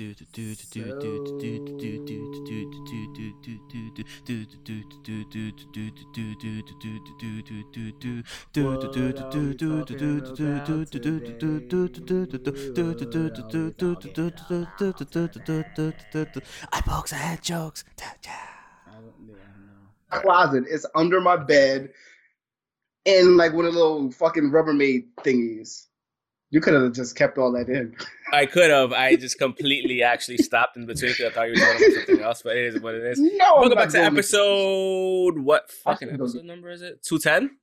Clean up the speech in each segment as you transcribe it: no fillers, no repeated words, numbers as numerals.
I box, I had jokes. Closet, it's under my bed in like one of the little fucking Rubbermaid thingies. You could have just kept all that in. I could have. I just completely actually stopped in between because I thought you were talking about something else, but it is what it is. No, welcome back to episode. What fucking episode number is it? 210?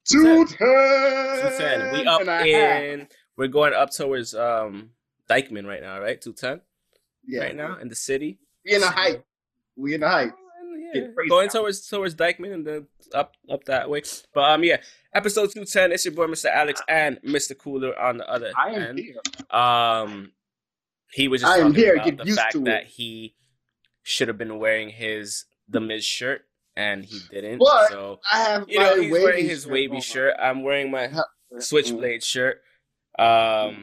210. We up in. We're going up towards Dykeman right now, right? 210? Yeah. Right now in the city. We in the hype. We in the hype. Yeah. Going towards Dykeman and then up that way. But yeah, episode 210. It's your boy Mr. Alex and Mr. Cooler on the other end. Here. He was just talking about the fact that he should have been wearing the Miz shirt and he didn't. But so I have he's wearing his wavy shirt. I'm wearing my Switchblade shirt. I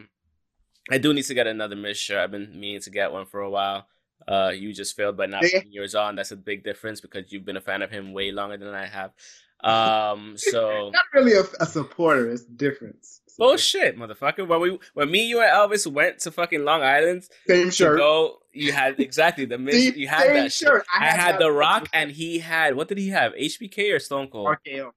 do need to get another Miz shirt. I've been meaning to get one for a while. You just failed by not putting yours on. That's a big difference because you've been a fan of him way longer than I have. So not really a supporter. It's difference. Bullshit, motherfucker. When me, you, and Elvis went to fucking Long Island, same shirt. You had exactly the Miz. You had that shirt. I had The Rock, and he had what did he have? HBK or Stone Cold? RKO.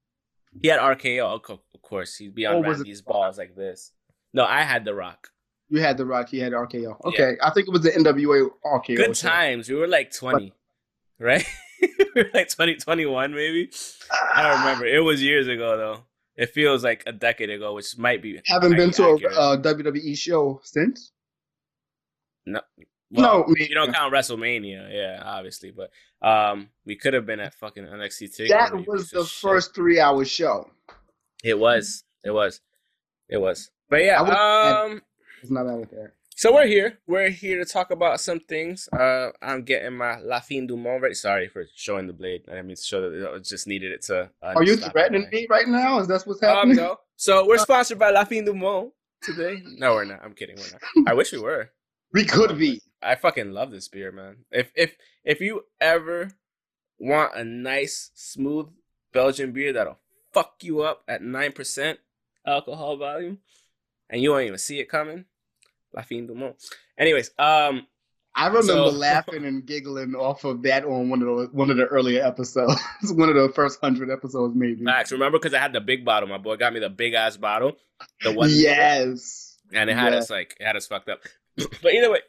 He had RKO. Of course, he'd be on Randy's balls like this. No, I had The Rock. You had The Rock. He had RKO. Okay, yeah. I think it was the NWA RKO. Good times. We were like 20, right? We were like 20, 21 maybe. I don't remember. It was years ago though. It feels like a decade ago, which might be. Haven't been to a WWE show since. No, well, no. You don't count WrestleMania, yeah, obviously, but we could have been at fucking NXT. That was the first 3-hour show. It was. But yeah, it's not out there. So we're here to talk about some things. I'm getting my La Fin du Monde ready. Sorry for showing the blade. I didn't mean to show that. I just needed it to. Are you threatening me right now? Is that what's happening? No. So we're sponsored by La Fin du Monde today. No, we're not. I'm kidding. We're not. I wish we were. We could be. I fucking love this beer, man. If you ever want a nice, smooth Belgian beer that'll fuck you up at 9% alcohol volume, and you won't even see it coming. La Fin du Monde. Anyways, I remember laughing and giggling off of that on one of the earlier episodes, one of the first 100 episodes maybe. Facts. Remember because I had the big bottle. My boy got me the big ass bottle. The one. Yes. And it had us fucked up. But either way,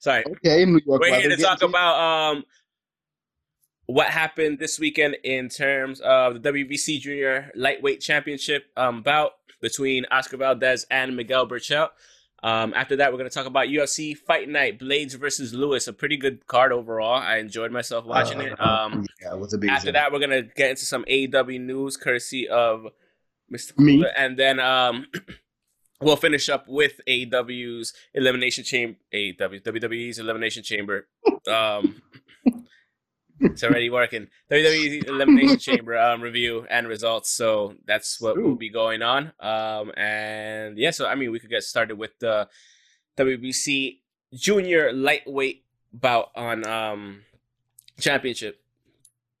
sorry. Okay, New York. We're here to talk about what happened this weekend in terms of the WBC Junior Lightweight Championship bout between Oscar Valdez and Miguel Berchelt. After that, we're going to talk about UFC Fight Night, Blaydes versus Lewis. A pretty good card overall. I enjoyed myself watching it. Yeah, it was amazing. After that, we're going to get into some AEW news, courtesy of Mr. Cooler. And then we'll finish up with AEW's Elimination Chamber. WWE's Elimination Chamber. It's already working. WWE's Elimination Chamber review and results. So that's what will be going on. And yeah, so I mean, we could get started with the WBC Junior Lightweight bout on championship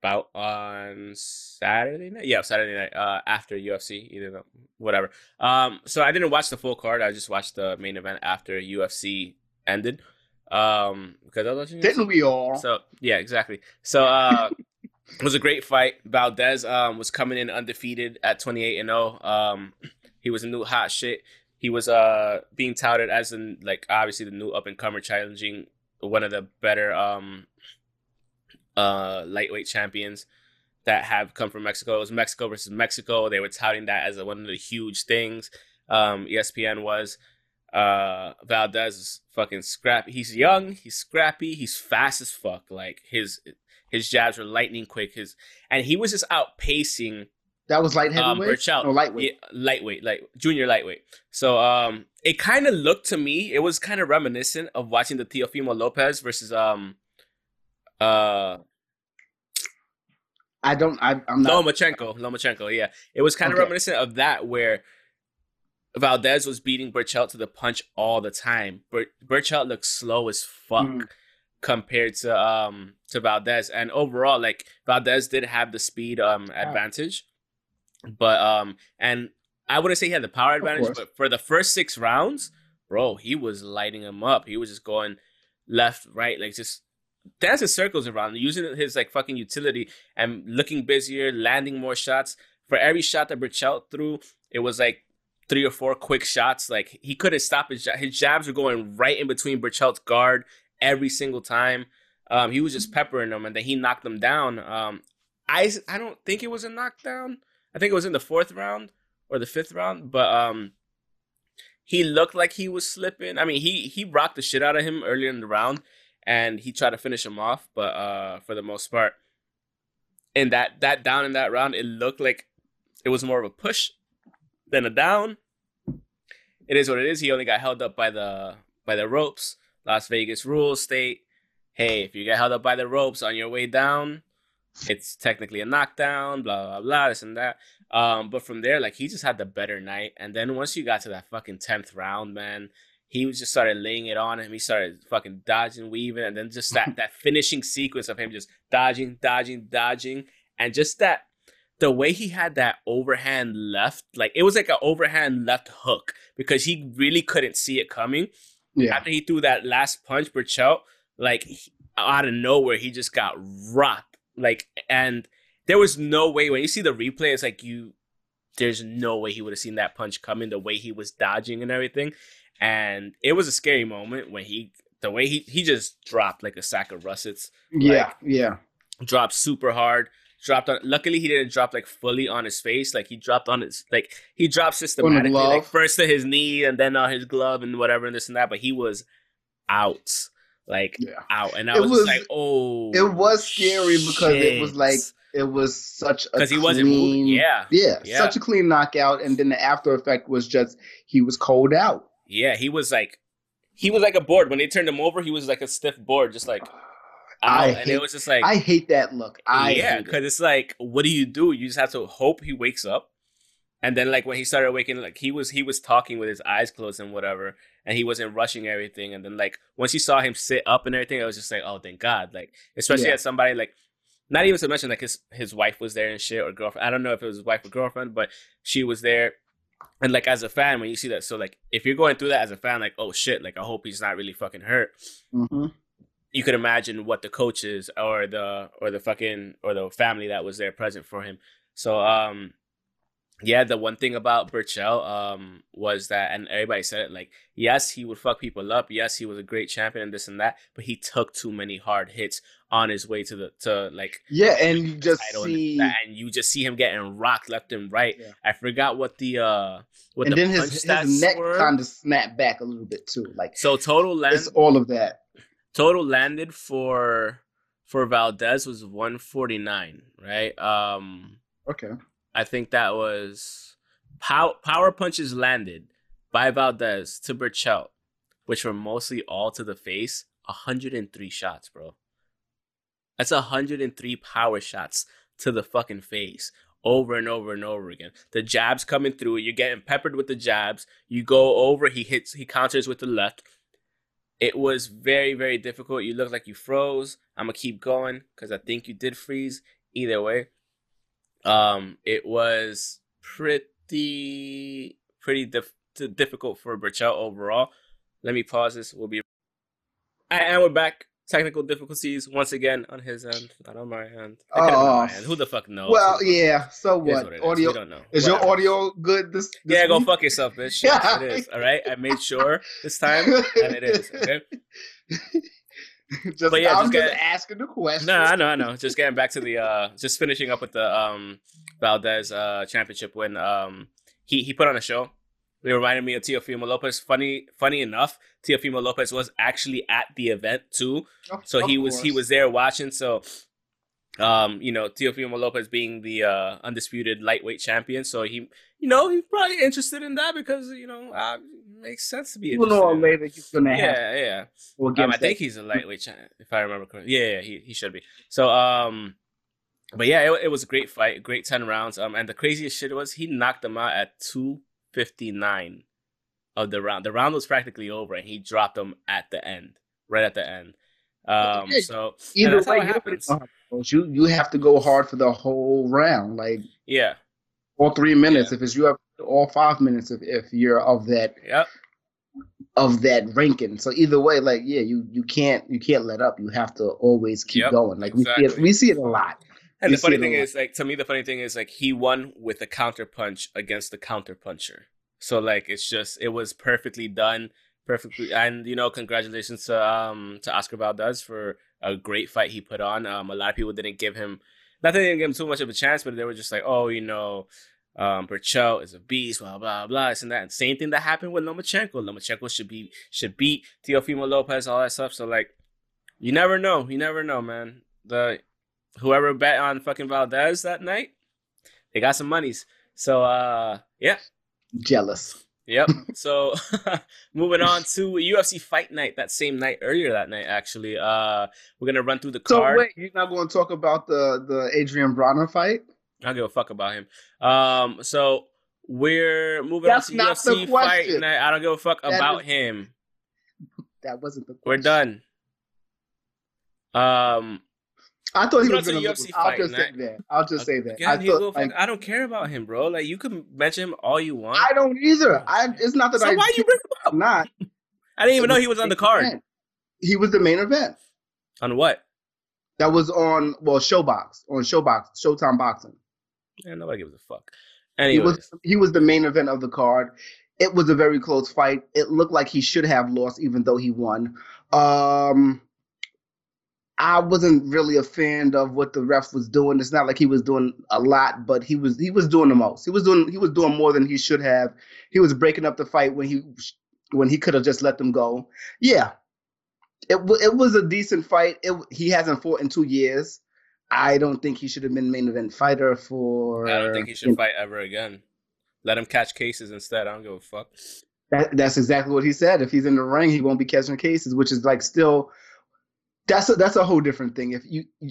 bout on Saturday night. Yeah, Saturday night after UFC, either whatever. So I didn't watch the full card. I just watched the main event after UFC ended. Because I was watching didn't we all? So yeah, exactly. So it was a great fight. Valdez was coming in undefeated at 28-0. He was a new hot shit. He was being touted as obviously the new up and comer, challenging one of the better lightweight champions that have come from Mexico. It was Mexico versus Mexico. They were touting that as one of the huge things. ESPN was. Valdez is fucking scrappy. He's young, he's scrappy, he's fast as fuck. Like his jabs were lightning quick. And he was just outpacing. That was light heavyweight or lightweight. Yeah, junior lightweight. So it kind of looked to me, it was kind of reminiscent of watching the Teofimo Lopez versus I'm not Lomachenko. Yeah, it was kind of reminiscent of that where Valdez was beating Berchelt to the punch all the time. Berchelt looked slow as fuck compared to Valdez. And overall, like, Valdez did have the speed advantage. But and I wouldn't say he had the power advantage, but for the first 6 rounds, bro, he was lighting him up. He was just going left, right, like just dancing circles around, using his like fucking utility and looking busier, landing more shots. For every shot that Berchelt threw, it was like 3 or 4 quick shots. Like, he couldn't stop his jab. His jabs were going right in between Berchelt's guard every single time. He was just peppering them, and then he knocked them down. I don't think it was a knockdown. I think it was in the 4th round or the 5th round, but he looked like he was slipping. I mean, he rocked the shit out of him earlier in the round, and he tried to finish him off, but for the most part, in that down in that round, it looked like it was more of a push than a down. It is what it is. He only got held up by the ropes. Las Vegas rules state, hey, if you get held up by the ropes on your way down, it's technically a knockdown, blah, blah, blah, this and that. But from there, like, he just had the better night. And then once you got to that fucking 10th round, man, he was just started laying it on him. He started fucking dodging, weaving, and then just that finishing sequence of him just dodging. And just that, the way he had that overhand left, like, it was like an overhand left hook because he really couldn't see it coming. Yeah. After he threw that last punch, Berchelt, like, out of nowhere, he just got rocked. Like, and there was no way when you see the replay, it's like there's no way he would have seen that punch coming, the way he was dodging and everything. And it was a scary moment when the way he just dropped like a sack of russets. Yeah. Dropped super hard. Luckily, he didn't drop like fully on his face. Like, he dropped on his, like, he dropped systematically, like first to his knee and then on his glove and whatever and this and that. But he was out. And I was like, oh, it was scary because it was like, it was such a clean, he wasn't moving. Yeah, such a clean knockout. And then the after effect was just, he was cold out. Yeah, he was like a board. When they turned him over, he was like a stiff board, just like, it was just like, I hate that look. Because it's like, what do you do? You just have to hope he wakes up. And then, like, when he started waking, like, he was talking with his eyes closed and whatever, and he wasn't rushing everything. And then, like, once you saw him sit up and everything, I was just like, oh, thank God. Like, especially as somebody, like, not even to mention, like, his wife was there and shit, or girlfriend. I don't know if it was his wife or girlfriend, but she was there. And, like, as a fan, when you see that, so, like, if you're going through that as a fan, like, oh, shit, like, I hope he's not really fucking hurt. Mm-hmm. You could imagine what the coaches or the family that was there present for him. So, yeah, the one thing about Berchelt was that, and everybody said it, like, yes, he would fuck people up. Yes, he was a great champion and this and that, but he took too many hard hits on his way and you just see him getting rocked left and right. Yeah. I forgot what the and the then punch his neck kind of snapped back a little bit too, like, so total it's all of that. Total landed for Valdez was 149, right? Okay. I think that was power punches landed by Valdez to Berchelt, which were mostly all to the face. 103 shots, bro. That's 103 power shots to the fucking face over and over and over again. The jabs coming through. You're getting peppered with the jabs. You go over. He counters with the left. It was very, very difficult. You look like you froze. I'm going to keep going because I think you did freeze. Either way. It was pretty difficult for Berchelt overall. Let me pause this. And we're back. Technical difficulties once again on his end, not on my end. Who the fuck knows? Well, yeah. So what? Audio? We don't know. Is your audio good? This yeah, week? Go fuck yourself, bitch. Yeah. It is. All right. I made sure this time, and it is. Okay. I'm just asking the question. No, I know. Just getting back to the just finishing up with the Valdez championship win. He put on a show. It reminded me of Teofimo Lopez. Funny enough, Teofimo Lopez was actually at the event too. So he was there watching. So you know, Teofimo Lopez being the undisputed lightweight champion. So he, you know, he's probably interested in that because, you know, it makes sense to be interested. We'll know later he's going to have. Yeah. I think he's a lightweight champion, if I remember correctly. Yeah, he should be. So, but yeah, it was a great fight, great 10 rounds. And the craziest shit was he knocked him out at 2:15. 59 of the round. The round was practically over, and he dropped him at the end, right at the end. So either way, you have to go hard for the whole round, like yeah, all 3 minutes. Yeah. If it's you have all 5 minutes, if you're of that of that ranking. So either way, like yeah, you can't let up. You have to always keep going. Like we see it a lot. And the funny thing is, like to me, the funny thing is, like he won with a counter punch against the counter puncher. So like it was perfectly done. Perfectly, and you know, congratulations to Oscar Valdez for a great fight he put on. A lot of people didn't give him, not that they didn't give him too much of a chance, but they were just like, oh, you know, Berchelt is a beast, blah blah blah, this and that. And same thing that happened with Lomachenko. Lomachenko should beat Teofimo Lopez, all that stuff. So like, you never know, man. The whoever bet on fucking Valdez that night, they got some monies. So yeah, jealous. Yep. So moving on to UFC Fight Night that same night, earlier that night, actually. We're going to run through the card. So wait, you're not going to talk about the Adrian Broner fight? I don't give a fuck about him. So we're moving on to UFC Fight Night. I don't give a fuck about him. That wasn't the question. We're done. I thought he was going to UFC Fight Night. I'll just say that. Yeah, I don't care about him, bro. Like, you can mention him all you want. I don't either. It's not that. So why you bring him up? Not. I didn't even know he was on the card. He was the main event. On what? That was on Showtime Boxing. Yeah, nobody gives a fuck. Anyway, he was the main event of the card. It was a very close fight. It looked like he should have lost, even though he won. I wasn't really a fan of what the ref was doing. It's not like he was doing a lot, but he was doing the most. He was doing more than he should have. He was breaking up the fight when he could have just let them go. Yeah, it was a decent fight. He hasn't fought in 2 years. I don't think he should have been main event fighter for. I don't think he should fight ever again. Let him catch cases instead. I don't give a fuck. That's exactly what he said. If he's in the ring, he won't be catching cases, which is like still. That's a whole different thing. If you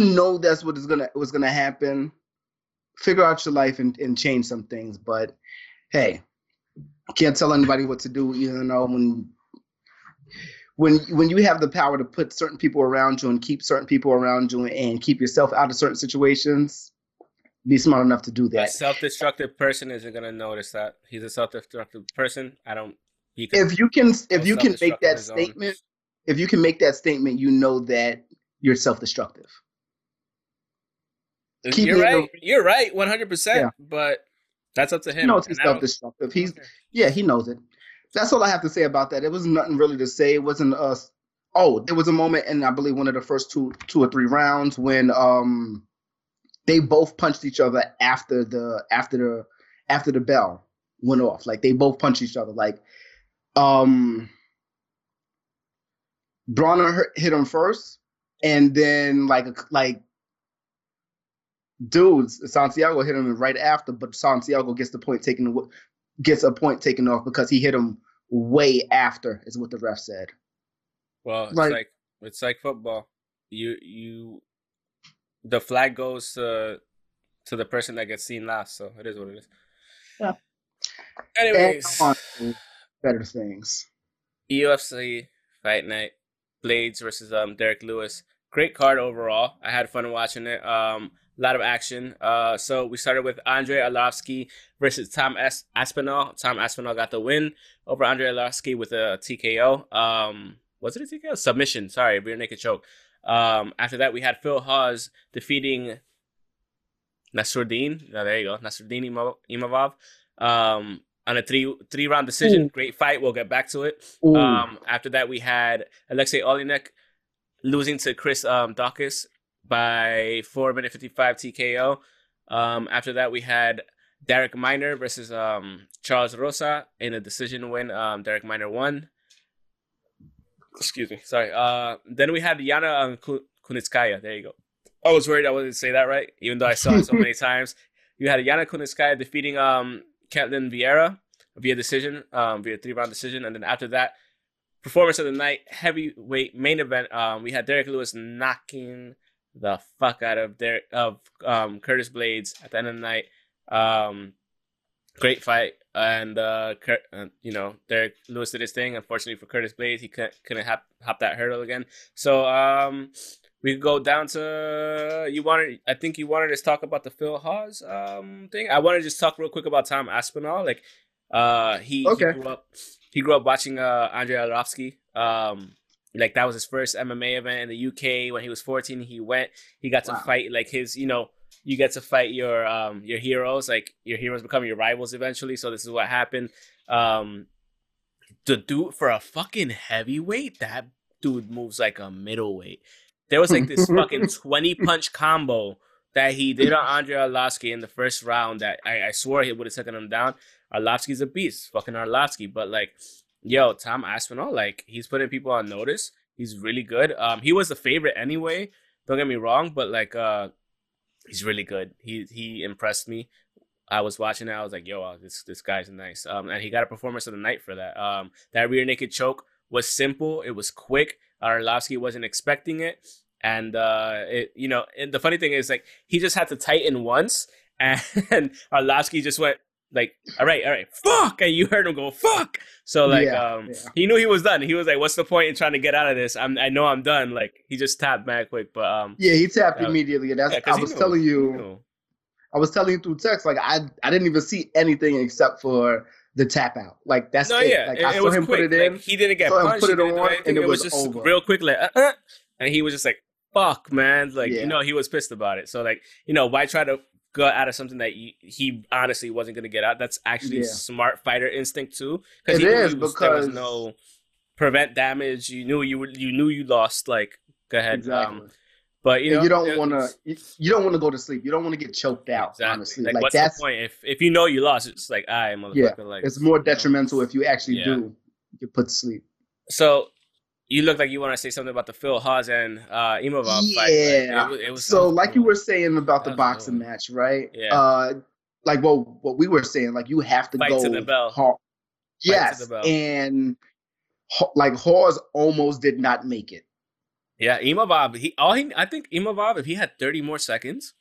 know that's what is what's gonna happen, figure out your life and change some things. But hey, can't tell anybody what to do. You know, when you have the power to put certain people around you and keep certain people around you and keep yourself out of certain situations, be smart enough to do that. A self-destructive person isn't gonna notice that he's a self-destructive person. If you can make that statement. If you can make that statement, you know that you're self-destructive. You're right, 100%. Yeah. But that's up to him. No, it's self-destructive. He knows it. That's all I have to say about that. It was nothing really to say. It wasn't us. Oh, there was a moment in I believe one of the first two or three rounds when they both punched each other after the bell went off. Like they both punched each other. Like Broner hit him first, and then Santiago hit him right after. But Santiago gets a point taken off because he hit him way after, is what the ref said. Well, it's like football. The flag goes to the person that gets seen last. So it is what it is. Yeah. Anyways, better things. UFC Fight Night. Blaydes versus Derek Lewis. Great card overall. I had fun watching it. A lot of action. So we started with Andrei Arlovski versus Tom Aspinall. Tom Aspinall got the win over Andrei Arlovski with a TKO. Was it a TKO? Submission. Sorry, rear naked choke. After that, we had Phil Hawes defeating Nasruddin. Oh, there you go. Nasruddin Imavov. On a three-round decision. Ooh. Great fight. We'll get back to it. After that, we had Aleksei Oleinik losing to Chris Daukaus by 4 minute 55 TKO. After that, we had Derrick Minner versus Charles Rosa in a decision win. Derrick Minner won. Excuse me. Sorry. Then we had Yana Kunitskaya. There you go. I was worried I wouldn't say that right, even though I saw it so many times. You had Yana Kunitskaya defeating... Ketlen Vieira via 3-round decision. And then after that, performance of the night, heavyweight main event, we had Derek Lewis knocking the fuck out of Curtis Blaydes at the end of the night. Great fight. And, you know, Derek Lewis did his thing. Unfortunately for Curtis Blaydes, he couldn't hop that hurdle again. So we go down to, I think you wanted to talk about the Phil Hawes thing. I want to just talk real quick about Tom Aspinall. Like, he grew up watching Andrei Arlovski. Like, that was his first MMA event in the UK. When he was 14, he went. He got to fight, like, his, you know, you get to fight your heroes. Like, your heroes become your rivals eventually. So this is what happened. The dude, for a fucking heavyweight, that dude moves like a middleweight. There was, like, this fucking 20-punch combo that he did on Andrei Arlovski in the first round that I swore he would have taken him down. Arlovski's a beast. Fucking Arlovski. But, like... Yo, Tom Aspinall, like, he's putting people on notice. He's really good. He was the favorite anyway. Don't get me wrong, but, like, he's really good. He impressed me. I was watching it. I was like, yo, wow, this guy's nice. And he got a performance of the night for that. That rear naked choke was simple. It was quick. Arlovski wasn't expecting it. And, and the funny thing is, like, he just had to tighten once. And Arlovski just went, like, all right, fuck. And you heard him go, fuck. So, like, he knew he was done. He was like, what's the point in trying to get out of this? I know I'm done. Like, he just tapped back quick. But he tapped immediately. And that's I was telling you through text, like, I didn't even see anything except for the tap out. Like, that's it. Yeah, like, I saw him quick. Put it in. Like, he didn't get punched. He put it on, and it was just over. Real quick, like, and he was just like, fuck, man. Like, you know, he was pissed about it. So, like, you know, why try to got out of something that he honestly wasn't going to get out? That's actually smart fighter instinct too. It is, because there was no prevent damage. You knew you lost. Like, go ahead. Exactly. But you know, you don't want to go to sleep. You don't want to get choked out. Exactly. Honestly, like, what's the point? If you know you lost, it's like, alright, motherfucker. Yeah, like, it's more detrimental if you actually do get put to sleep. So you look like you want to say something about the Phil Hawes and Imavov fight. Yeah. It was so, like, you were saying about the boxing match, right? Yeah. Like, well, what we were saying, like, you have to go to the bell. Yes. To the bell. And, like, Hawes almost did not make it. Yeah, Imavov. I think Imavov, if he had 30 more seconds,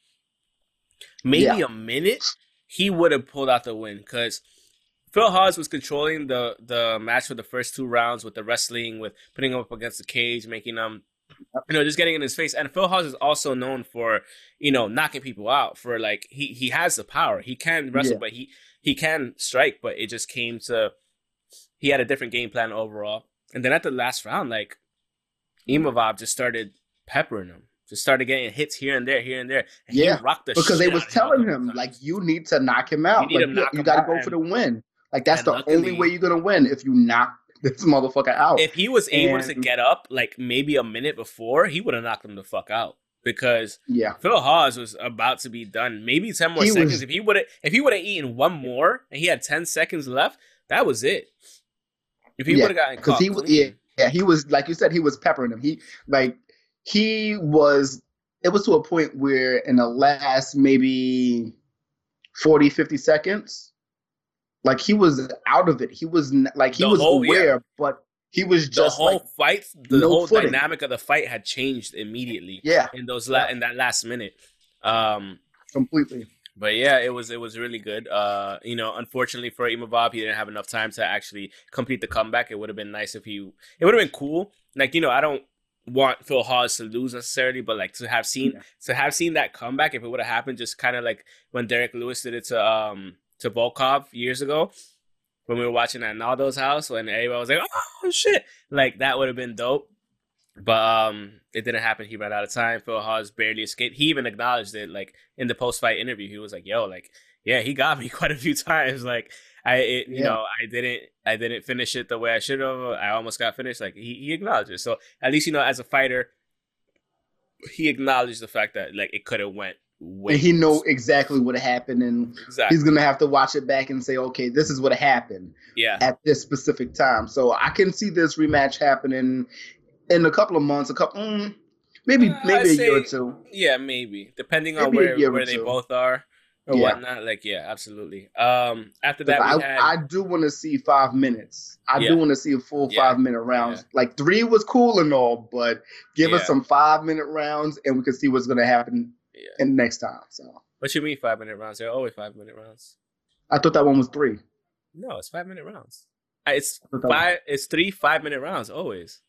maybe a minute, he would have pulled out the win, because Phil Hawes was controlling the match for the first two rounds with the wrestling, with putting him up against the cage, making him, you know, just getting in his face. And Phil Hawes is also known for, you know, knocking people out. For, like, he has the power. He can wrestle, but he can strike. But it just came to, he had a different game plan overall. And then at the last round, like, Imavov just started peppering him. Just started getting hits here and there. And he rocked the shit out of him. Because they was telling him, like, you need to knock him out. You got to go for the win. Like, that's the only way you're going to win, if you knock this motherfucker out. If he was able to get up, like, maybe a minute before, he would have knocked him the fuck out. Because Phil Hawes was about to be done. Maybe 10 more seconds. If he would have eaten one more and he had 10 seconds left, that was it. If he would have gotten caught. He was, like you said, he was peppering him. It was to a point where in the last maybe 40, 50 seconds, like, he was out of it. He was like, he was aware, but he was just the whole fight. The whole dynamic of the fight had changed immediately. Yeah, in those in that last minute, completely. But yeah, it was really good. You know, unfortunately for Imavov, he didn't have enough time to actually complete the comeback. It would have been nice if it would have been cool. Like, you know, I don't want Phil Hawes to lose necessarily, but, like, to have seen that comeback, if it would have happened, just kind of like when Derek Lewis did it to Volkov years ago, when we were watching at Naldo's house, when everybody was like, oh shit, like, that would have been dope. But it didn't happen. He ran out of time. Phil Hawes barely escaped. He even acknowledged it, like, in the post-fight interview. He was like, yo, like, yeah, he got me quite a few times. Like, I didn't finish it the way I should have. I almost got finished. Like, he acknowledged it. So at least, you know, as a fighter, he acknowledged the fact that, like, it could have went. And he know exactly what happened, and he's going to have to watch it back and say, okay, this is what happened at this specific time. So I can see this rematch happening in a couple of months, maybe a year or two. Yeah, maybe. Depending on where they both are or whatnot. Like, yeah, absolutely. After that, I do want to see 5 minutes. I do want to see a full 5-minute round. Yeah. Like, 3 was cool and all, but give us some 5-minute rounds and we can see what's going to happen. Yeah. And next time, so. What you mean 5-minute rounds? They're always 5-minute rounds. I thought that one was 3. No, it's 5-minute rounds. It's 3 5-minute rounds always.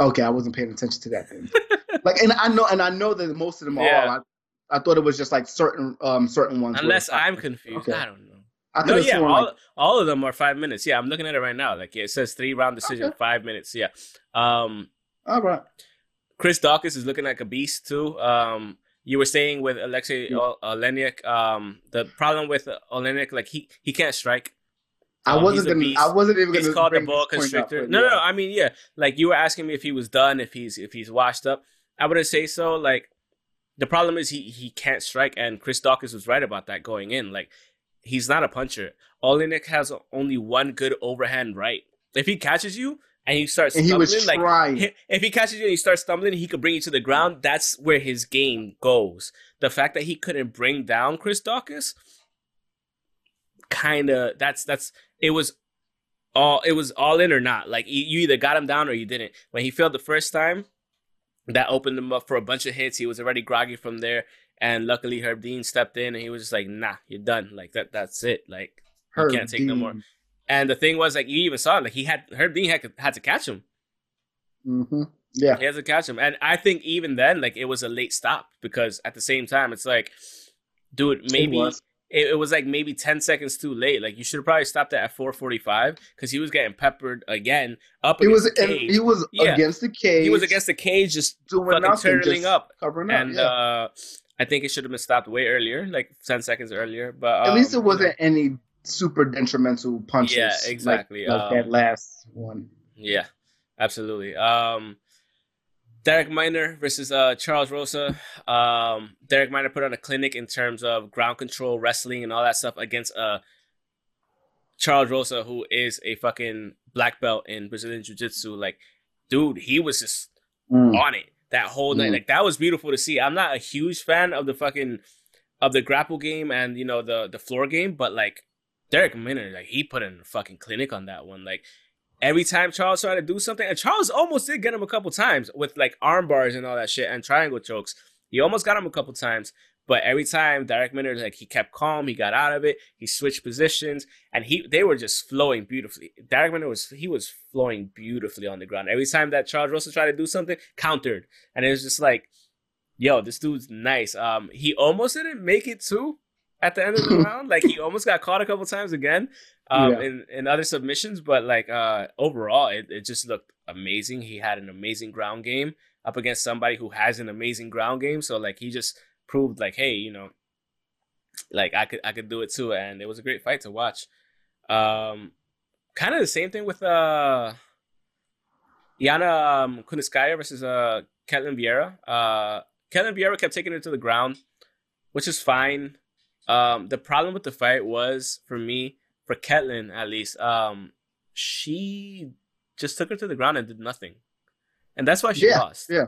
Okay, I wasn't paying attention to that then. and I know that most of them are all. I thought it was just like certain ones. Unless I'm confused, okay. I don't know. All of them are 5 minutes. Yeah, I'm looking at it right now. Like it says 3-round decision, okay. 5 minutes. Yeah. All right. Chris Daukaus is looking like a beast too. You were saying with Aleksei Oleinik, the problem with Oleinik, like he can't strike. I wasn't even gonna. He's called the ball constrictor. No. I mean, yeah. Like you were asking me if he was done, if he's washed up. I wouldn't say so. Like the problem is he can't strike, and Chris Daukaus was right about that going in. Like he's not a puncher. Oleinik has only one good overhand right. If he catches you and you start stumbling, he could bring you to the ground. That's where his game goes. The fact that he couldn't bring down Chris Daukaus. It was all in or not. Like you either got him down or you didn't. When he failed the first time, that opened him up for a bunch of hits. He was already groggy from there, and luckily Herb Dean stepped in and he was just like, "Nah, you're done. Like that's it. Like you can't take no more." And the thing was, like you even saw it. Like Herb Dean had to catch him. Mm-hmm. Yeah, he had to catch him. And I think even then, like it was a late stop because at the same time, it's like, dude, maybe. It was like maybe 10 seconds too late. Like you should have probably stopped it at 4:45 because he was getting peppered again up against the cage. He was against the cage. He was against the cage, just doing nothing, turtling just up, covering up. And I think it should have been stopped way earlier, like 10 seconds earlier. But at least it wasn't any super detrimental punches. Yeah, exactly. Like that last one. Yeah, absolutely. Derrick Minner versus Charles Rosa. Derrick Minner put on a clinic in terms of ground control, wrestling, and all that stuff against Charles Rosa, who is a fucking black belt in Brazilian Jiu-Jitsu. Like, dude, he was just on it that whole night. Like, that was beautiful to see. I'm not a huge fan of the fucking grapple game and, you know, the floor game, but, like, Derrick Minner, like, he put in a fucking clinic on that one. Like, every time Charles tried to do something, and Charles almost did get him a couple times with like arm bars and all that shit and triangle chokes. He almost got him a couple times, but every time Derrick Minner, like he kept calm, he got out of it, he switched positions, and they were just flowing beautifully. Derrick Minner was flowing beautifully on the ground. Every time that Charles Rosa tried to do something, countered. And it was just like, yo, this dude's nice. He almost didn't make it too at the end of the round. Like he almost got caught a couple times again. In other submissions, but like overall, it just looked amazing. He had an amazing ground game up against somebody who has an amazing ground game. So like he just proved like, hey, you know, like I could do it too. And it was a great fight to watch. Kind of the same thing with Yana Kuniskaya versus Ketlen Vieira. Ketlen Vieira kept taking it to the ground, which is fine. The problem with the fight was for Ketlen, at least, she just took her to the ground and did nothing. And that's why she lost. Yeah.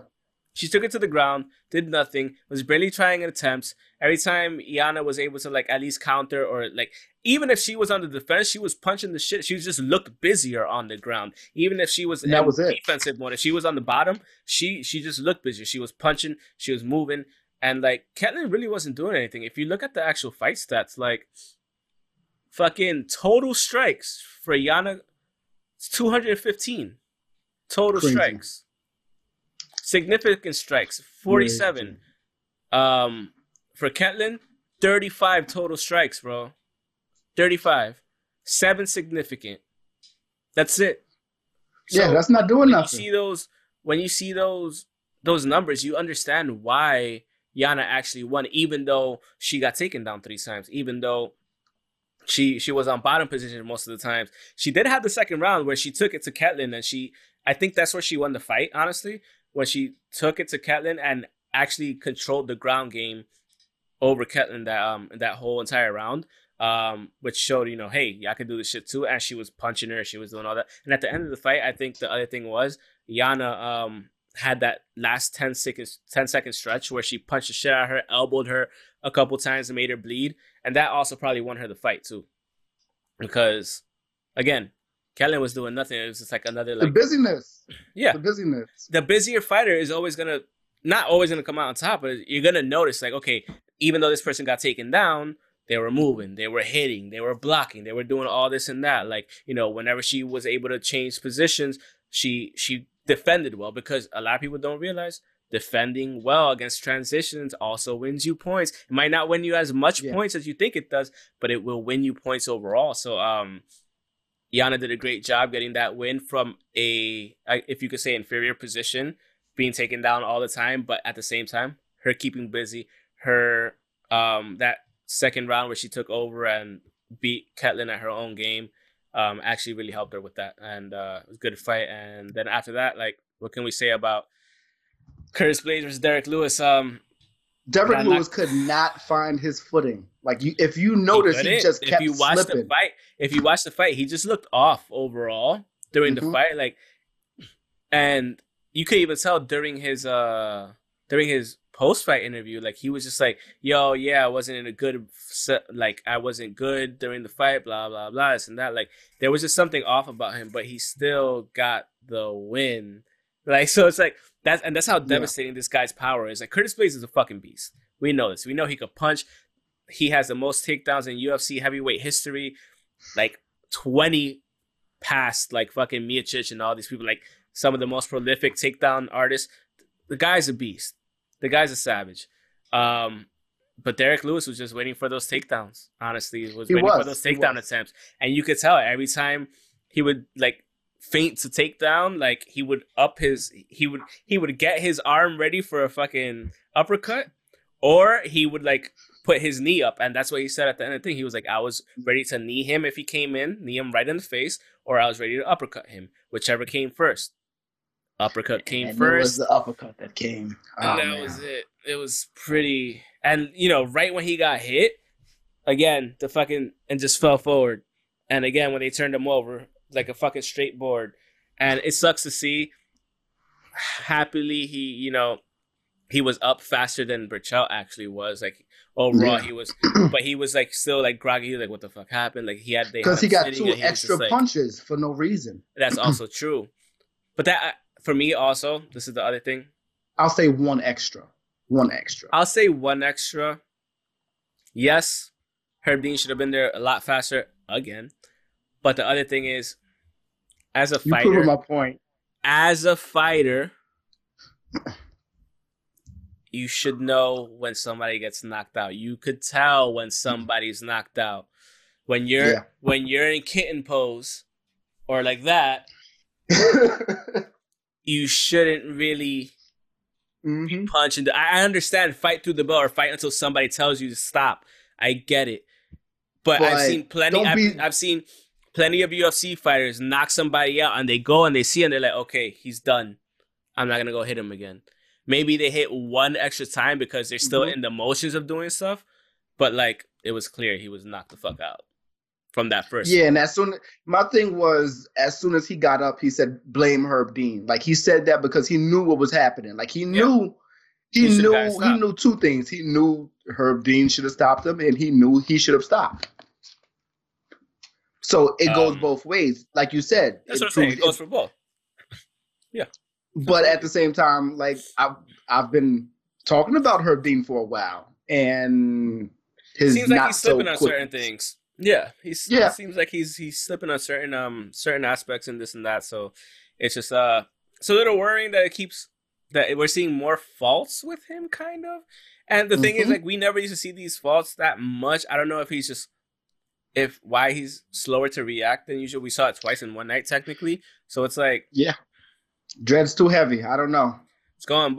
She took it to the ground, did nothing, was barely trying attempts. Every time Yana was able to, like, at least counter or, like, even if she was on the defense, she was punching the shit. She just looked busier on the ground. Even if she was in defensive mode, if she was on the bottom, she just looked busier. She was punching. She was moving. And, like, Ketlen really wasn't doing anything. If you look at the actual fight stats, like, fucking total strikes for Yana, it's 215 total strikes. Significant strikes, 47. For Ketlen, 35 total strikes, bro. 35. 7 significant. That's it. So that's not doing nothing. When you see those numbers, you understand why Yana actually won, even though she got taken down 3 times, even though she was on bottom position most of the times. She did have the second round where she took it to Ketlen, and I think that's where she won the fight, honestly, when she took it to Ketlen and actually controlled the ground game over Ketlen that whole entire round, which showed, you know, hey, I could do this shit too. And she was punching her. She was doing all that. And at the end of the fight, I think the other thing was Yana had that last 10-second stretch where she punched the shit out of her, elbowed her a couple times and made her bleed. And that also probably won her the fight, too. Because, again, Ketlen was doing nothing. It was just like another, like... The busyness. The busier fighter is always going to... Not always going to come out on top, but you're going to notice, like, okay, even though this person got taken down, They were moving, they were hitting, they were blocking, they were doing all this and that. Like, you know, whenever she was able to change positions, she defended well, because a lot of people don't realize defending well against transitions also wins you points. It might not win you as much points as you think it does, but it will win you points overall. So Yana did a great job getting that win from a, if you could say, inferior position, being taken down all the time, but at the same time, her keeping busy, her that second round where she took over and beat Ketlen at her own game, actually really helped her with that. And it was a good fight. And then after that, like, what can we say about Curtis Blaydes versus Derek Lewis? Derek Lewis could not find his footing. Like, if you notice, he just kept slipping. If you watch the fight, he just looked off overall during the fight. Like, and you could even tell during his post-fight interview, like, he was just like, yo, yeah, I wasn't in a good set, like, I wasn't good during the fight, blah, blah, blah, this and that. Like, there was just something off about him, but he still got the win. Like, so it's like, that's how devastating this guy's power is. Like, Curtis Blaydes is a fucking beast. We know this. We know he could punch. He has the most takedowns in UFC heavyweight history. Like, 20 past, like, fucking Miocic and all these people. Like, some of the most prolific takedown artists. The guy's a beast. The guy's a savage. But Derek Lewis was just waiting for those takedowns, honestly. He was waiting for those takedown attempts. And you could tell every time he would, like, feint to takedown, like, he would up his... He would get his arm ready for a fucking uppercut, or he would, like, put his knee up. And that's what he said at the end of the thing. He was like, I was ready to knee him if he came in, knee him right in the face, or I was ready to uppercut him, whichever came first. Uppercut came and first. It was the uppercut that came. And that was it. It was pretty... And, you know, right when he got hit, again, the fucking... And just fell forward. And again, when they turned him over, like a fucking straight board. And it sucks to see. Happily, he, you know, he was up faster than Berchelt actually was. Like, overall, he was... But he was, like, still, like, groggy. Like, what the fuck happened? Like, he had... Because he got two extra punches for no reason. That's also true. But that... For me, also, this is the other thing. I'll say one extra. Yes, Herb Dean should have been there a lot faster again. But the other thing is, as a fighter, you proved my point. As a fighter, you should know when somebody gets knocked out. You could tell when somebody's knocked out. When you're when you're in kitten pose or like that. You shouldn't really be punching. I understand fight through the bell or fight until somebody tells you to stop. I get it, but I've seen plenty. I've seen plenty of UFC fighters knock somebody out, and they go and they see and they're like, "Okay, he's done. I'm not gonna go hit him again." Maybe they hit one extra time because they're still in the motions of doing stuff, but like it was clear he was knocked the fuck out from that first one. And as soon as he got up, he said, blame Herb Dean. Like, he said that because he knew what was happening. Like, he knew, he knew two things. He knew Herb Dean should have stopped him, and he knew he should have stopped. So it goes both ways. Like you said, that's what I'm saying. It goes for both. But at the same time, like, I've been talking about Herb Dean for a while, and his seems like he's slipping on certain things. Yeah, it seems like he's slipping on certain aspects and this and that. So it's just it's a little worrying that we're seeing more faults with him, kind of. And the thing is, like, we never used to see these faults that much. I don't know if he's just why he's slower to react than usual. We saw it twice in one night, technically. So it's like, dread's too heavy. I don't know what's going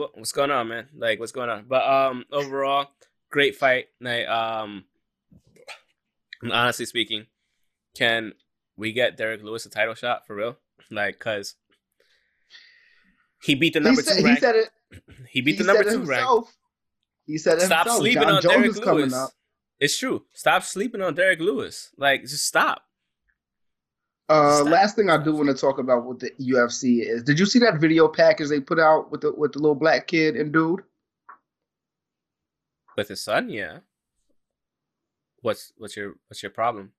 on, man. Like, what's going on? But overall, great fight night. And honestly speaking, can we get Derek Lewis a title shot for real? Like, cause he beat the number two rank. He said it. He beat the number two rank. He said it. Stop sleeping on Derek Lewis. It's true. Stop sleeping on Derek Lewis. Like, just stop. Last thing I do want to talk about with the UFC is: did you see that video package they put out with the little black kid and dude? With his son, yeah. What's your problem?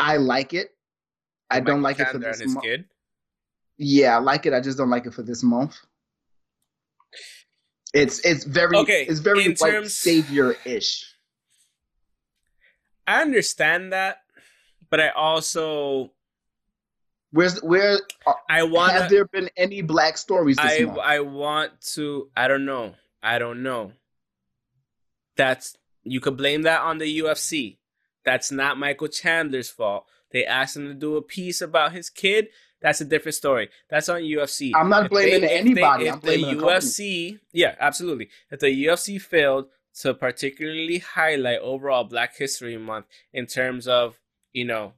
I like it. I don't like it for this month. Yeah, I like it. I just don't like it for this month. It's very white savior ish. I understand that, but I also I want. Have there been any black stories this month? I want to. I don't know. I don't know. That's, you could blame that on the UFC. That's not Michael Chandler's fault. They asked him to do a piece about his kid. That's a different story. That's on UFC. I'm not blaming anybody. I'm blaming the UFC. Yeah, absolutely. If the UFC failed to particularly highlight overall Black History Month in terms of, you know,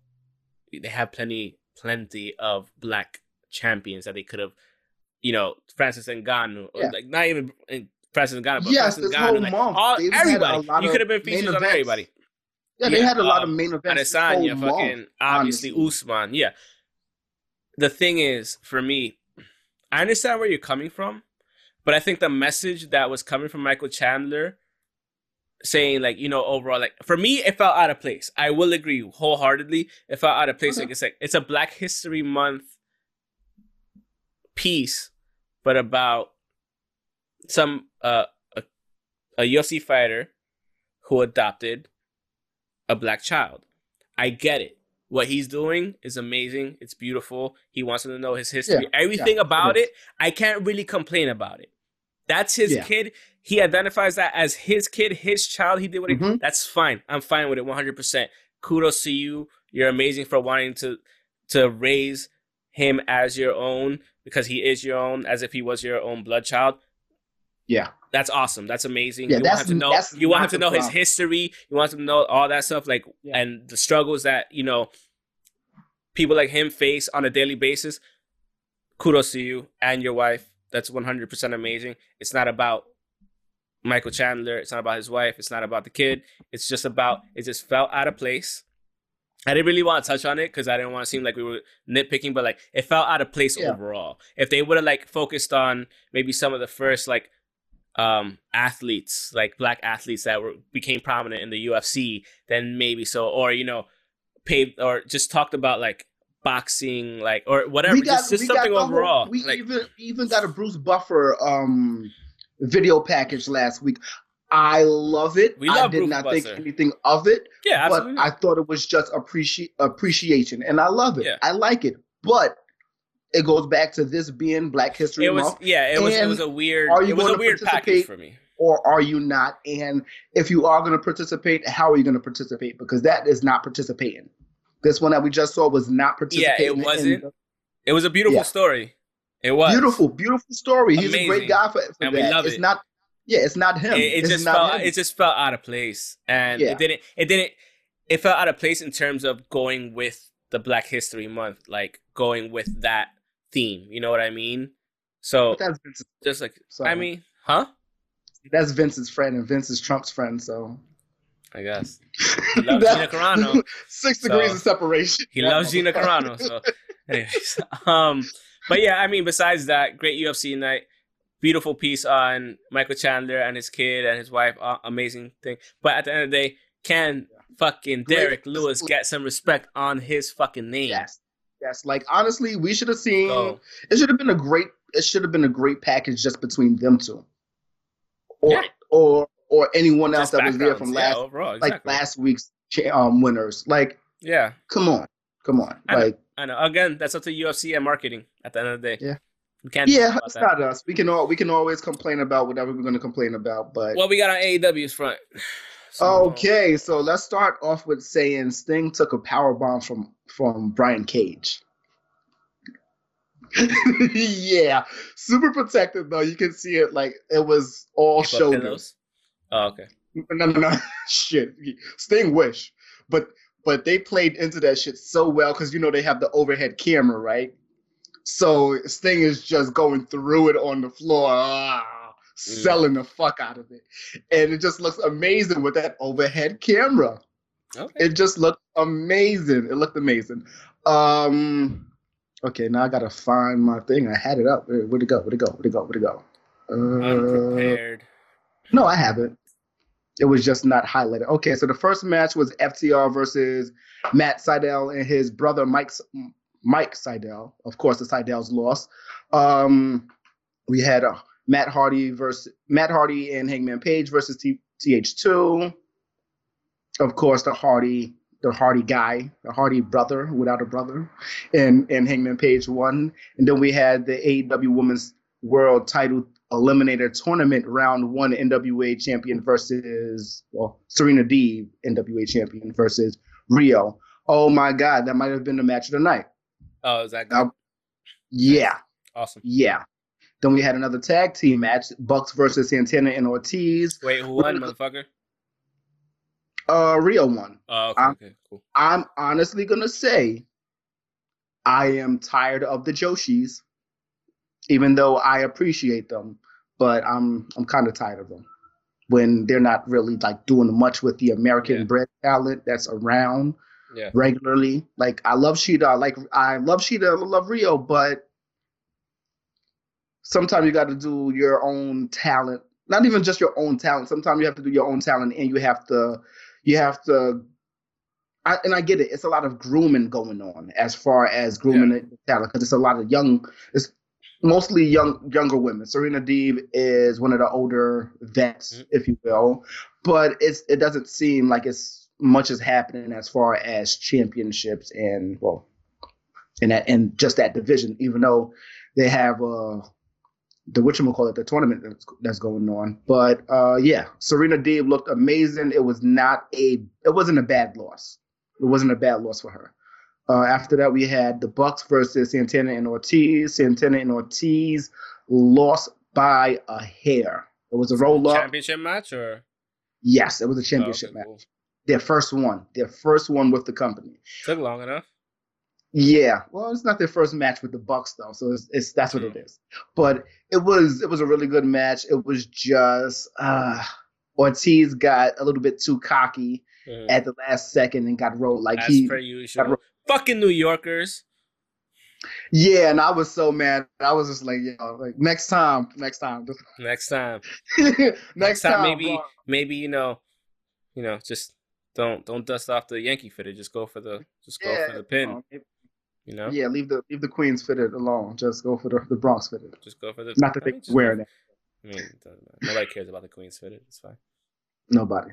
they have plenty of black champions that they could have, you know, Francis Ngannou, or like not even Francis Ngannou, but yes, Francis Ngannou, like, all, everybody. You could have been featured on everybody. Yeah, they had a lot of main events. Adesanya, fucking, obviously, Usman. Yeah. The thing is, for me, I understand where you're coming from, but I think the message that was coming from Michael Chandler saying, like, you know, overall, like, for me, it felt out of place. I will agree wholeheartedly. It felt out of place. Okay. Like, it's a Black History Month piece, but about some, a UFC fighter who adopted a black child. I get it. What he's doing is amazing. It's beautiful. He wants him to know his history. Yeah, everything about it, I can't really complain about it. That's his kid. He identifies that as his kid, his child. He did what he... That's fine. I'm fine with it 100%. Kudos to you. You're amazing for wanting to raise him as your own, because he is your own, as if he was your own blood child. Yeah. That's awesome. That's amazing. Yeah, you want him to know, you want him to know his history. You want him to know all that stuff, like, and the struggles that, you know, people like him face on a daily basis. Kudos to you and your wife. That's 100% amazing. It's not about Michael Chandler. It's not about his wife. It's not about the kid. It's just about, it just felt out of place. I didn't really want to touch on it because I didn't want to seem like we were nitpicking, but, like, it felt out of place overall. If they would have, like, focused on maybe some of the first, like, athletes, like black athletes that became prominent in the UFC, then maybe so, or, you know, paved, or just talked about, like, boxing, like, or whatever, just something overall. We, like, even got a Bruce Buffer video package last week. I love it. I did not think anything of it, but I thought it was just appreciation, and I love it. I like it, but it goes back to this being Black History Month. It was a weird. It was a weird package for me. Or are you not? And if you are going to participate, how are you going to participate? Because that is not participating. This one that we just saw was not participating. Yeah, it wasn't. It was a beautiful story. It was beautiful story. Amazing. He's a great guy for and that. We love it. It's not. Yeah, it's not him. It just felt out of place, and it felt out of place in terms of going with the Black History Month, like going with that theme, you know what I mean? So that's just like, sorry. I mean, that's Vince's friend, and Vince is Trump's friend, so I guess he loves Gina Carano. 6 degrees of separation. He loves Gina Carano. So anyways, but yeah, I mean, besides that, great UFC night, beautiful piece on Michael Chandler and his kid and his wife, amazing thing. But at the end of the day, can fucking Derek Lewis get some respect on his fucking name? Yes, like, honestly, we should have seen. It should have been a great. It should have been a great package just between them two, or anyone else that was there from last, overall, like last week's winners. Like, come on. I know. Again, that's up to UFC and marketing. At the end of the day, we can't. Yeah, it's not us. We can always complain about whatever we're going to complain about. But what we got on AEW's front. Okay, so let's start off with saying Sting took a powerbomb from Brian Cage. Super protective, though. You can see it, like, it was all shoulders. Oh, okay. No. Shit. Sting wish. But they played into that shit so well, because, you know, they have the overhead camera, right? So Sting is just going through it on the floor. Selling the fuck out of it, and it just looks amazing with that overhead camera. It just looked amazing. Okay, now I gotta find my thing. I had it up. Where'd it go? Unprepared. No, I haven't. It was just not highlighted. Okay, so the first match was FTR versus Matt Sydal and his brother Mike Sydal. Of course, the Sydals lost. We had a Matt Hardy and Hangman Page versus TH2. of course, the Hardy brother without a brother, and Hangman Page won. And then we had the AEW Women's World Title Eliminator Tournament Round 1, NWA champion versus, well, Serena Deeb, NWA champion versus Rio. Oh my God, that might have been the match of the night. Oh, is that good? Yeah. Awesome. Yeah. Then we had another tag team match, Bucks versus Santana and Ortiz. Wait, who won, motherfucker? Rio won. Oh, okay, cool. I'm honestly going to say I am tired of the Joshis, even though I appreciate them, but I'm kind of tired of them when they're not really like doing much with the American bred talent that's around regularly. Like, I love Shida. Like, I love Shida. I love Rio, but sometimes you got to do your own talent. Not even just your own talent. Sometimes you have to do your own talent, and you have to. I get it. It's a lot of grooming going on as far as grooming the talent, because it's a lot of young. It's mostly younger women. Serena Deeb is one of the older vets, if you will, but it doesn't seem like it's much is happening as far as championships and just that division. Even though they have the whatchamacallit, the tournament that's going on. But Serena Deeb looked amazing. It wasn't a bad loss. It wasn't a bad loss for her. After that, we had the Bucks versus Santana and Ortiz. Santana and Ortiz lost by a hair. It was a roll-up. Championship match, or? Yes, it was a championship match. Cool. Their first one with the company. Took long enough. Yeah, well, it's not their first match with the Bucks though, so it's that's what it is. But it was a really good match. It was just Ortiz got a little bit too cocky at the last second and got rolled. Like, that's pretty usual. Fucking New Yorkers. Yeah, and I was so mad. I was just like, yo, like next time. next time, maybe you know, just don't dust off the Yankee fitted. Just go for the pin. You know? Yeah, leave the Queens fitted alone. Just go for the Bronx fitted. Just go for the... Not that they're wearing it. I mean, it doesn't matter. Nobody cares about the Queens fitted. It's fine. Nobody.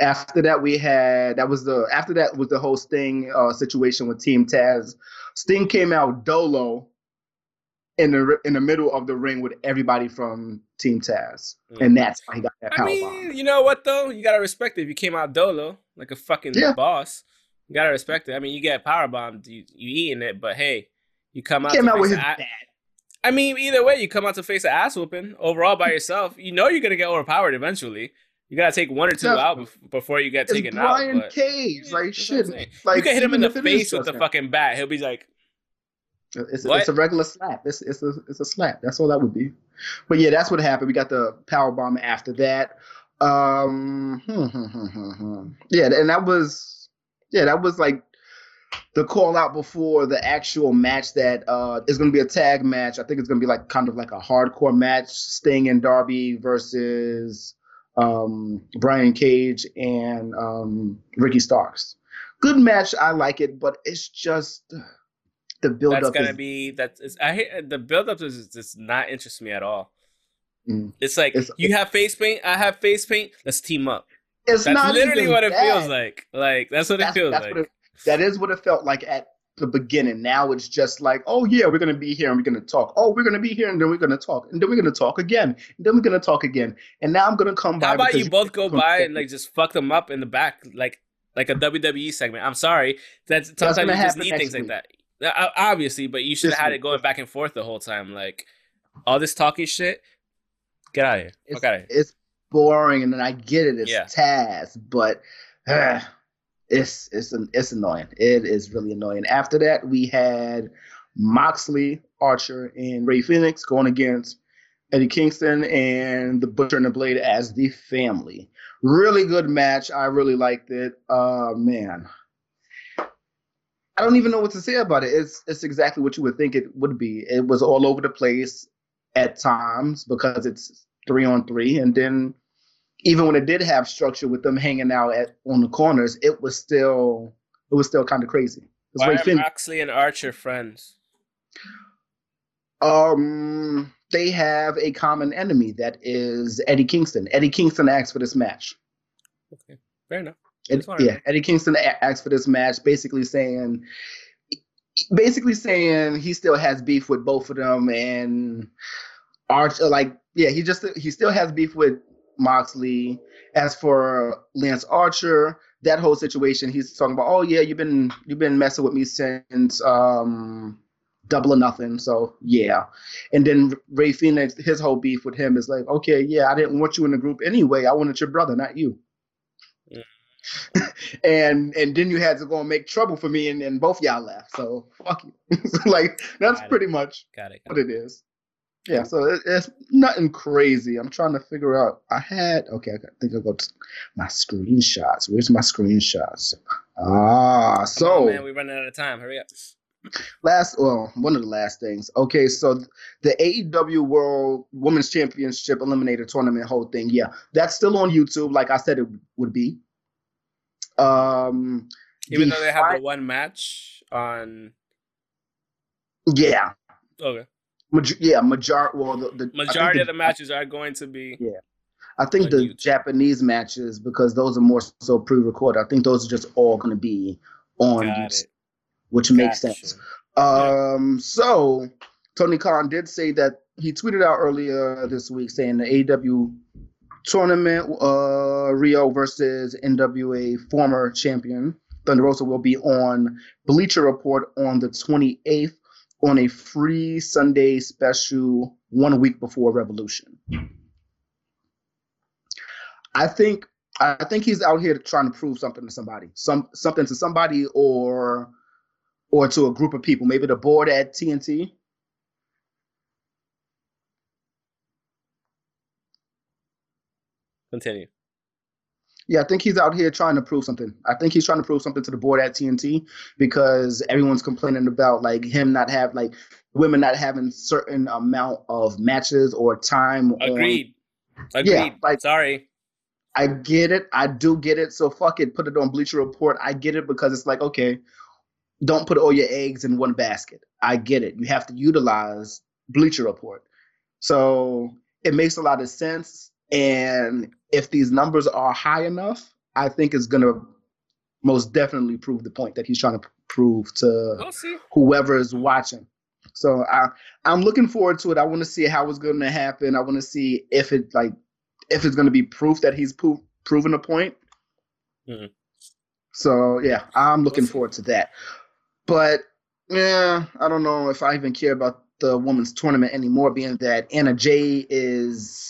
After that, we had... After that was the whole Sting situation with Team Taz. Sting came out dolo in the middle of the ring with everybody from Team Taz. Mm-hmm. And that's why he got that powerbomb. You know what, though? You got to respect it. If you came out dolo, like a fucking boss... You gotta respect it. I mean, you get powerbombed, you eating it, but hey, you come out. Came out with his dad. I mean, either way, you come out to face an ass whooping overall by yourself. You know you're gonna get overpowered eventually. You gotta take one or two out before you get taken out. It's Brian Cage, like shit. Like, you can hit him in the face with the fucking bat. He'll be like, it's a regular slap. It's a slap. That's all that would be. But yeah, that's what happened. We got the powerbomb after that. Yeah, and that was. Yeah, that was like the call out before the actual match that is going to be a tag match. I think it's going to be like kind of like a hardcore match. Sting and Darby versus Brian Cage and Ricky Starks. Good match. I like it, but it's just the build up. That's going to be the build up does not interest me at all. Mm. It's like you have face paint, I have face paint. Let's team up. That's not literally what it feels like. Like, that's what it feels like. That is what it felt like at the beginning. Now it's just like, oh, yeah, we're going to be here and we're going to talk. Oh, we're going to be here and then we're going to talk. And then we're going to talk again. And then we're going to talk again. And now I'm going to come by. How about you both go by and, like, just fuck them up in the back, like a WWE segment? I'm sorry. Sometimes you just need things like that. Obviously, but you should have had it going back and forth the whole time. Like, all this talking shit, get out of here. Fuck out of here. It's boring, and then I get it. It's Taz, but it's annoying. It is really annoying. After that, we had Moxley, Archer, and Ray Phoenix going against Eddie Kingston and the Butcher and the Blade as the family. Really good match. I really liked it. Man, I don't even know what to say about it. It's exactly what you would think it would be. It was all over the place at times because it's 3-on-3, and then. Even when it did have structure with them hanging out on the corners, it was still kind of crazy. Why are Moxley and Archer friends? They have a common enemy that is Eddie Kingston. Eddie Kingston asked for this match. Okay, fair enough. Eddie Kingston asked for this match, basically saying he still has beef with both of them, and Archer, he still has beef with Moxley. As for Lance Archer, that whole situation, he's talking about, oh yeah, you've been messing with me since Double or Nothing, so yeah. And then Ray Phoenix, his whole beef with him is like, okay, yeah, I didn't want you in the group anyway. I wanted your brother, not you. Yeah. and then you had to go and make trouble for me, and both y'all left. So fuck you. That's pretty much what it is. Yeah, so it's nothing crazy. I'm trying to figure out. I think I'll go to my screenshots. Where's my screenshots? Come on, man, we're running out of time. Hurry up. One of the last things. Okay, so the AEW World Women's Championship Eliminator Tournament whole thing. Yeah, that's still on YouTube, like I said it would be. Even though they have the one match on. Yeah. Okay. The majority of the matches are going to be. Yeah, I think the YouTube. Japanese matches, because those are more so pre-recorded. I think those are just all going to be on YouTube, which makes sense. So Tony Khan did say that he tweeted out earlier this week saying the AEW tournament, Rio versus NWA former champion Thunder Rosa, will be on Bleacher Report on the 28th. On a free Sunday special 1 week before Revolution. I think he's out here trying to prove something to somebody. Something to somebody or to a group of people. Maybe the board at TNT. Continue. Yeah, I think he's out here trying to prove something. I think he's trying to prove something to the board at TNT, because everyone's complaining about women not having certain amount of matches or time. Agreed. Yeah, sorry. I get it. I do get it. So fuck it. Put it on Bleacher Report. I get it, because it's like, okay, don't put all your eggs in one basket. I get it. You have to utilize Bleacher Report. So it makes a lot of sense. And if these numbers are high enough, I think it's going to most definitely prove the point that he's trying to prove to whoever is watching. So I'm looking forward to it. I want to see how it's going to happen. I want to see if it's going to be proof that he's proven a point. Mm-hmm. So, yeah, I'm looking forward to that. But, yeah, I don't know if I even care about the women's tournament anymore, being that Anna Jay is...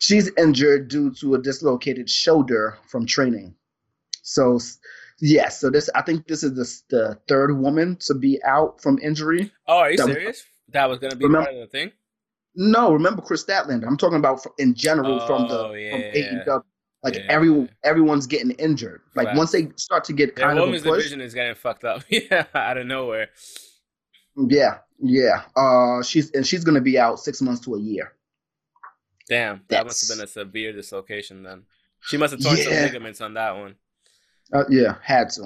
She's injured due to a dislocated shoulder from training. So, I think this is the third woman to be out from injury. Oh, are you serious? That was going to be part of the thing? No, remember Chris Statlander. I'm talking about in general from AEW. Everyone's getting injured. Once they start to get kind of a push. The women's division is getting fucked up. Yeah, out of nowhere. Yeah. She's going to be out 6 months to a year. Damn, that must have been a severe dislocation then. She must have torn some ligaments on that one. Had to.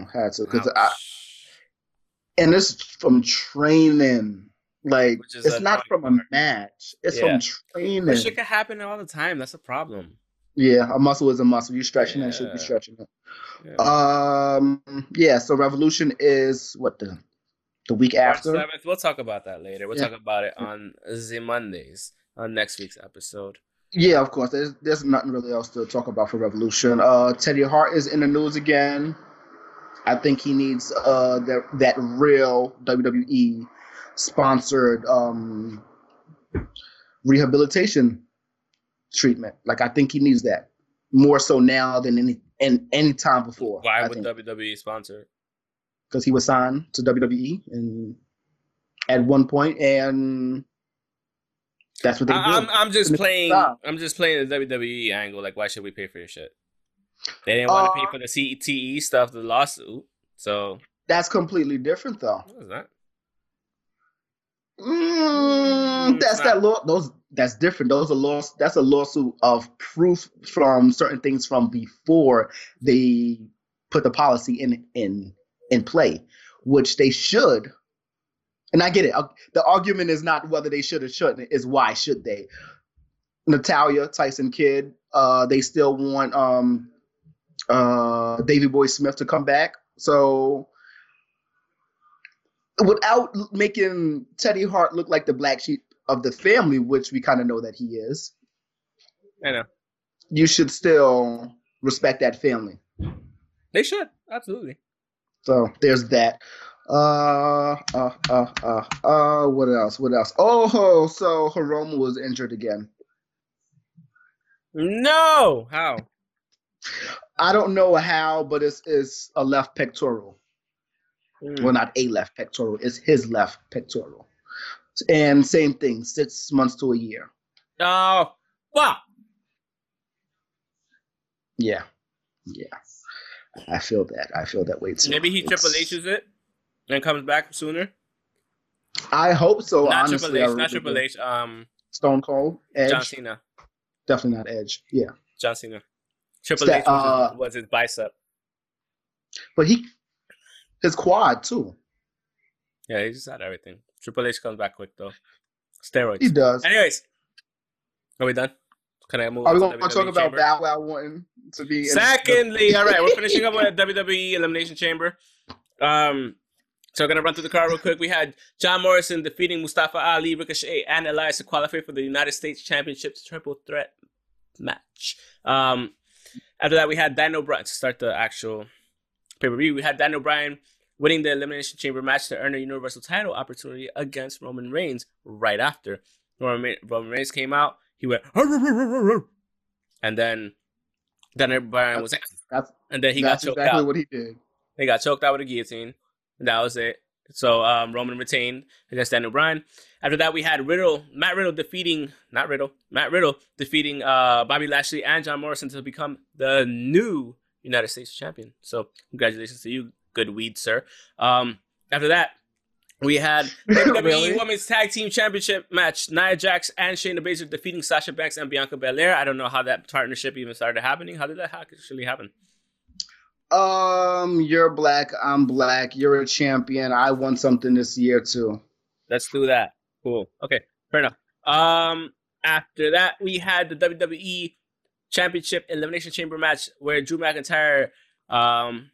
And it's from training. It's not from a match. It's from training. That shit can happen all the time. That's a problem. Yeah, a muscle is a muscle. You stretching it, should be stretching it. Yeah. So Revolution is, the week after? March 7th. We'll talk about that later. We'll talk about it on the Mondays. On next week's episode. Yeah, of course. There's nothing really else to talk about for Revolution. Teddy Hart is in the news again. I think he needs that real WWE sponsored rehabilitation treatment. I think he needs that more so now than any time before. Why would WWE sponsor it? Because he was signed to WWE at one point, and that's what they do. I'm just playing the WWE angle. Why should we pay for your shit? They didn't want to pay for the CTE stuff, the lawsuit. So that's completely different, though. What is that? That's different. That's a lawsuit of proof from certain things from before they put the policy in play, which they should. And I get it. The argument is not whether they should or shouldn't. It's why should they? Natalya, Tyson Kidd, they still want Davey Boy Smith to come back. So without making Teddy Hart look like the black sheep of the family, which we kind of know that he is, I know, you should still respect that family. They should, absolutely. So there's that. What else? What else? Oh, so Hiromu was injured again. No, how? I don't know how, but it's a left pectoral. Well, not a left pectoral. It's his left pectoral. And same thing, 6 months to a year. Oh, fuck. Yeah. Yeah. I feel that. I feel that way too. Maybe he Triple H's it and comes back sooner. I hope so, not honestly. Not Triple H. Stone Cold, Edge. John Cena. Definitely not Edge. Yeah. John Cena. Triple H was his bicep. But his quad too. Yeah, he just had everything. Triple H comes back quick though. Steroids. He does. Anyways, are we done? Can I move? Are we going to talk about Bow Wow wanting to be? Secondly, all right, we're finishing up with the WWE Elimination Chamber. So we're gonna run through the card real quick. We had John Morrison defeating Mustafa Ali, Ricochet, and Elias to qualify for the United States Championship's triple threat match. After that, we had Daniel Bryan to start the actual pay-per-view. We had Daniel Bryan winning the Elimination Chamber match to earn a Universal title opportunity against Roman Reigns right after. Roman Reigns came out. He went, and then Daniel Bryan was and then he got choked out. That's exactly what he did. They got choked out with a guillotine. And that was it. So Roman retained against Daniel Bryan. After that, we had Matt Riddle defeating Bobby Lashley and John Morrison to become the new United States champion. So congratulations to you, good weed, sir. After that, we had WWE Women's Tag Team Championship match. Nia Jax and Shayna Baszler defeating Sasha Banks and Bianca Belair. I don't know how that partnership even started happening. How did that actually happen? You're black, I'm black, you're a champion, I won something this year too. Let's do that. Cool. Okay, fair enough. After that, we had the WWE Championship Elimination Chamber match where Drew McIntyre won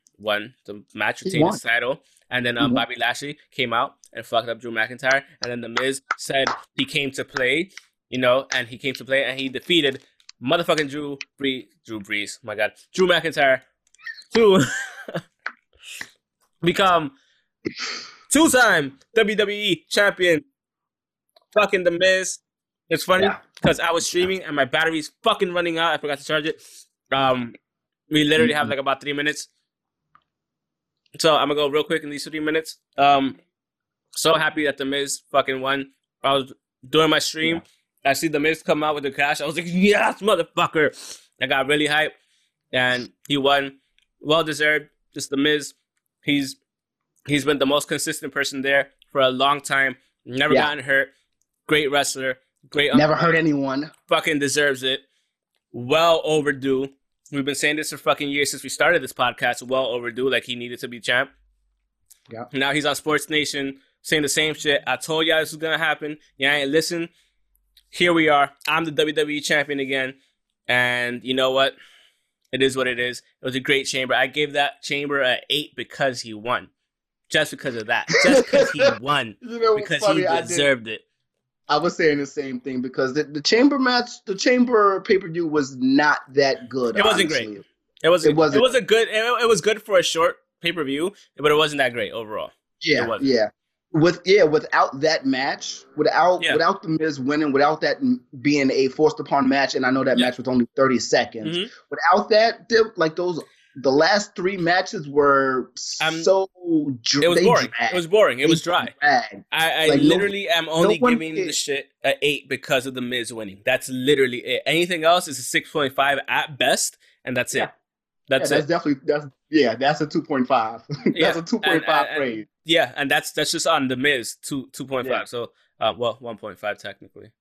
the match, retained his title, and then Bobby Lashley came out and fucked up Drew McIntyre, and then The Miz said he came to play, and he came to play, and he defeated motherfucking Drew Brees, my God, Drew McIntyre, to become two-time WWE champion. Fucking The Miz. It's funny because I was streaming and my battery's fucking running out. I forgot to charge it. We literally have like about 3 minutes. So I'm going to go real quick in these 3 minutes. So happy that The Miz fucking won. I was doing my stream. Yeah. I see The Miz come out with the cash. I was like, yes, motherfucker. I got really hyped. And he won. Well deserved. Just The Miz. He's been the most consistent person there for a long time. Never gotten hurt. Great wrestler. Great. Never hurt anyone. Fucking deserves it. Well overdue. We've been saying this for fucking years since we started this podcast. Well overdue. Like he needed to be champ. Yeah. Now he's on Sports Nation saying the same shit. I told y'all this was gonna happen. Y'all ain't listen. Here we are. I'm the WWE champion again. And you know what? It is what it is. It was a great chamber. I gave that chamber an 8 because he won. Just because of that. Just because he won. Because funny? He deserved it. I was saying the same thing because the chamber match, the chamber pay-per-view was not that good. It wasn't honestly. Great. It was good for a short pay-per-view, but it wasn't that great overall. Yeah. It wasn't. Yeah. Without that match, without The Miz winning, without that being a forced upon match, and I know that match was only 30 seconds. Mm-hmm. Without that, the last three matches were it was boring. Dragged. It was boring. It was dry. I literally am only giving the shit an 8 because of The Miz winning. That's literally it. Anything else is a 6.5 at best, and that's it. That's a 2.5. That's a 2.5 grade. Yeah, and that's just on The Miz 2.5. So 1.5 technically.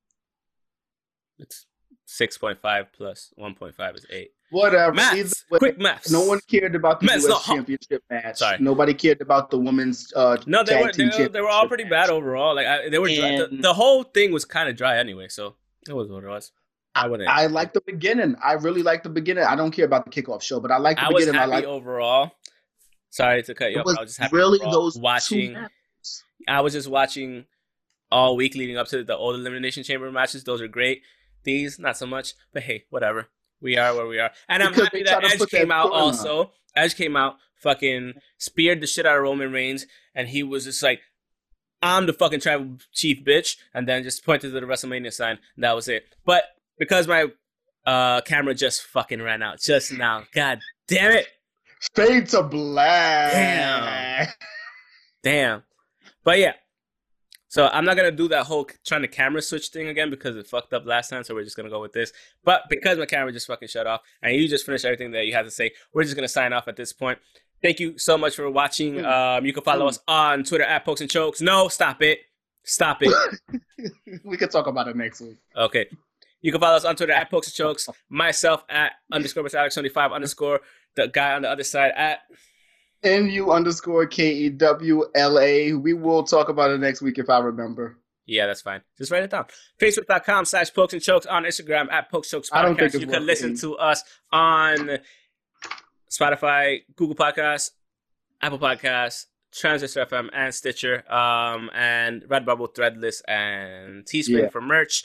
It's 6.5 plus 1.5 is 8. Whatever. Maths. Quick maths. No one cared about the U.S. Championship match. Sorry. Nobody cared about the women's. They were all pretty bad overall. Like they were dry. The whole thing was kind of dry anyway. So it was what it was. I wouldn't. I like the beginning. I really like the beginning. I don't care about the kickoff show, but I like the beginning. I was happy overall. Sorry to cut you off. I was just happy really overall. I was just watching all week leading up to the old Elimination Chamber matches. Those are great. These, not so much. But hey, whatever. We are where we are. And I'm happy that Edge came out also. Edge came out, fucking speared the shit out of Roman Reigns, and he was just like, I'm the fucking tribal chief, bitch, and then just pointed to the WrestleMania sign, and that was it. But because my camera just fucking ran out just now. God damn it. Fade to black. Damn. But yeah. So I'm not going to do that whole trying to camera switch thing again because it fucked up last time. So we're just going to go with this. But because my camera just fucking shut off and you just finished everything that you had to say, we're just going to sign off at this point. Thank you so much for watching. You can follow us on Twitter at Pokes and Chokes. No, stop it. Stop it. We could talk about it next week. Okay. You can follow us on Twitter at Pokes and Chokes. Myself at _Alex75 _ the guy on the other side at... NU_KEWLA. We will talk about it next week if I remember. Yeah, that's fine. Just write it down. Facebook.com/Pokes and Chokes on Instagram at Pokes Chokes Podcast. I don't think you can listen to us on Spotify, Google Podcasts, Apple Podcasts, Transistor FM, and Stitcher, and Redbubble, Threadless, and Teespring for merch.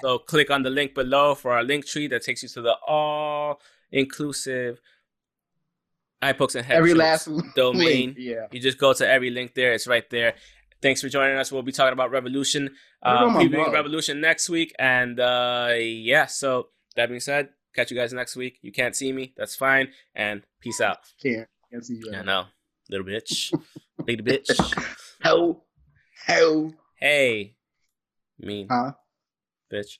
So click on the link below for our link tree that takes you to the all-inclusive iPokes and Every last domain. Link, yeah. You just go to every link there. It's right there. Thanks for joining us. We'll be talking about Revolution. We'll be doing Revolution next week. And yeah, so that being said, catch you guys next week. You can't see me. That's fine. And peace out. Can't see you. I know. Little bitch. Big bitch. Hey. Mean. Huh? Bitch.